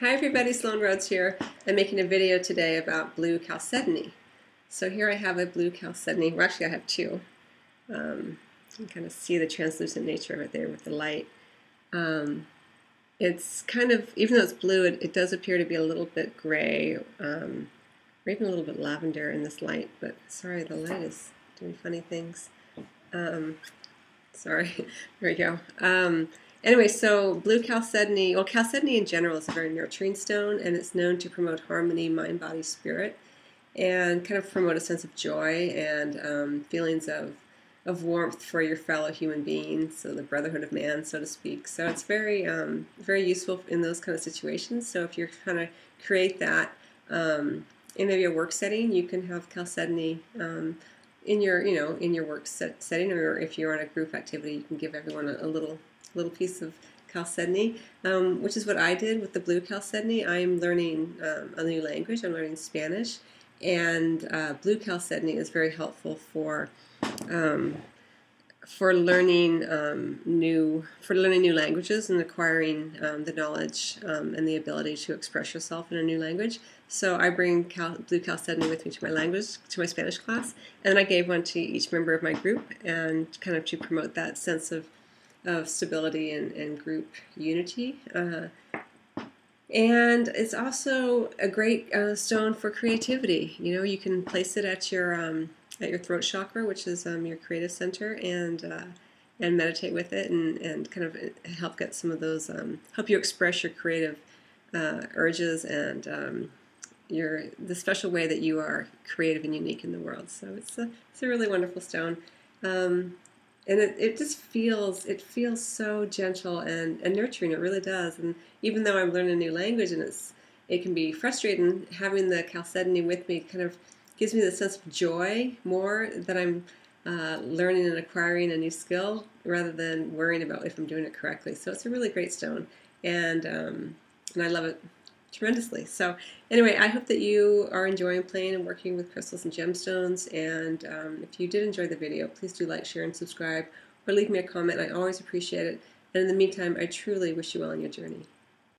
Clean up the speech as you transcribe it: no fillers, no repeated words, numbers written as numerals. Hi everybody, Sloan Rhodes here. I'm making a video today about blue chalcedony. So here I have a blue chalcedony, well actually I have two. You can kind of see the translucent nature of it there with the light. It's kind of, even though it's blue, it does appear to be a little bit gray, or even a little bit lavender in this light, but sorry, the light is doing funny things. Sorry, there we go. Anyway, so blue chalcedony, well, chalcedony in general is a very nurturing stone, and it's known to promote harmony, mind, body, spirit, and kind of promote a sense of joy and feelings of warmth for your fellow human beings, so the brotherhood of man, so to speak. So it's very, very useful in those kind of situations. So if you're kind of create that in maybe a work setting, you can have chalcedony in your, in your work setting, or if you're on a group activity, you can give everyone a little piece of chalcedony, which is what I did with the blue chalcedony. I'm learning a new language. I'm learning Spanish, and blue chalcedony is very helpful for learning new languages and acquiring the knowledge and the ability to express yourself in a new language. So I bring blue chalcedony with me to my Spanish class, and I gave one to each member of my group, and kind of to promote that sense of stability and group unity. And it's also a great stone for creativity. You can place it at your throat chakra, which is your creative center, and meditate with it and kind of help get some of those, help you express your creative urges and the special way that you are creative and unique in the world. So it's a really wonderful stone. And it just feels so gentle and nurturing. It really does. And even though I'm learning a new language and it can be frustrating, having the chalcedony with me kind of gives me the sense of joy more that I'm learning and acquiring a new skill rather than worrying about if I'm doing it correctly. So it's a really great stone, and I love it tremendously. So anyway, I hope that you are enjoying playing and working with crystals and gemstones, and if you did enjoy the video, please do like, share, and subscribe, or leave me a comment. I always appreciate it, and in the meantime, I truly wish you well on your journey.